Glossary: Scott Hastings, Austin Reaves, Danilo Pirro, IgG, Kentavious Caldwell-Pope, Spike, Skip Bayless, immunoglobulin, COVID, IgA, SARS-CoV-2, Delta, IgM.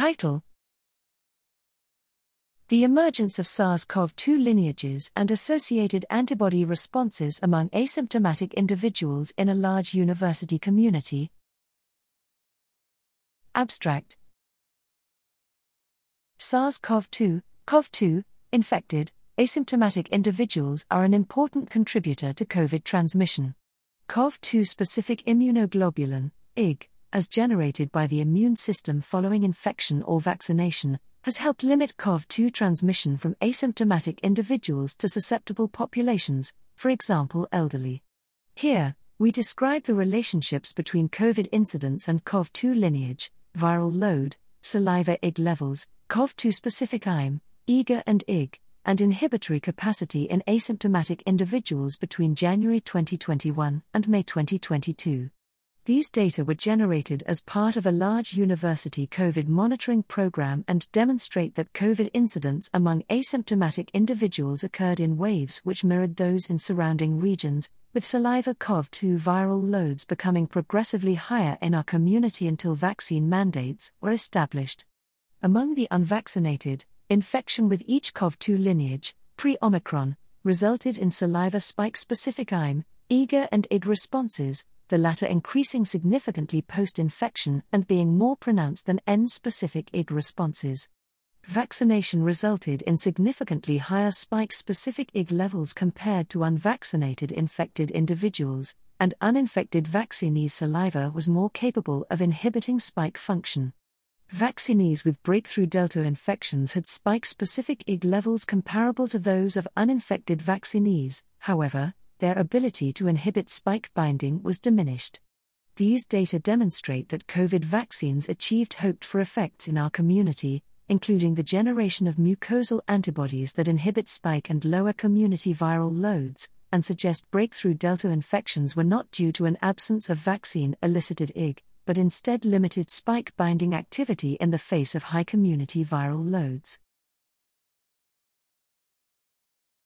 Title: The Emergence of SARS-CoV-2 Lineages and Associated Antibody Responses Among Asymptomatic Individuals in a Large University Community. Abstract: SARS-CoV-2, CoV-2, infected, asymptomatic individuals are an important contributor to COVID transmission. CoV-2-specific immunoglobulin, IgG, as generated by the immune system following infection or vaccination, has helped limit CoV-2 transmission from asymptomatic individuals to susceptible populations, for example elderly. Here, we describe the relationships between COVID incidence and CoV-2 lineage, viral load, saliva IgG levels, CoV-2-specific IgM, IgA and IgG, and inhibitory capacity in asymptomatic individuals between January 2021 and May 2022. These data were generated as part of a large university COVID monitoring program and demonstrate that COVID incidence among asymptomatic individuals occurred in waves which mirrored those in surrounding regions, with saliva CoV-2 viral loads becoming progressively higher in our community until vaccine mandates were established. Among the unvaccinated, infection with each CoV-2 lineage, pre-Omicron, resulted in saliva Spike-specific IgM, IgA and IgG responses, the latter increasing significantly post-infection and being more pronounced than N-specific IgG responses. Vaccination resulted in significantly higher Spike-specific IgG levels compared to unvaccinated infected individuals, and uninfected vaccinees' saliva was more capable of inhibiting spike function. Vaccinees with breakthrough Delta infections had Spike-specific IgG levels comparable to those of uninfected vaccinees, however, their ability to inhibit spike binding was diminished. These data demonstrate that COVID vaccines achieved hoped-for effects in our community, including the generation of mucosal antibodies that inhibit spike and lower community viral loads, and suggest breakthrough Delta infections were not due to an absence of vaccine-elicited IgG, but instead limited spike binding activity in the face of high community viral loads.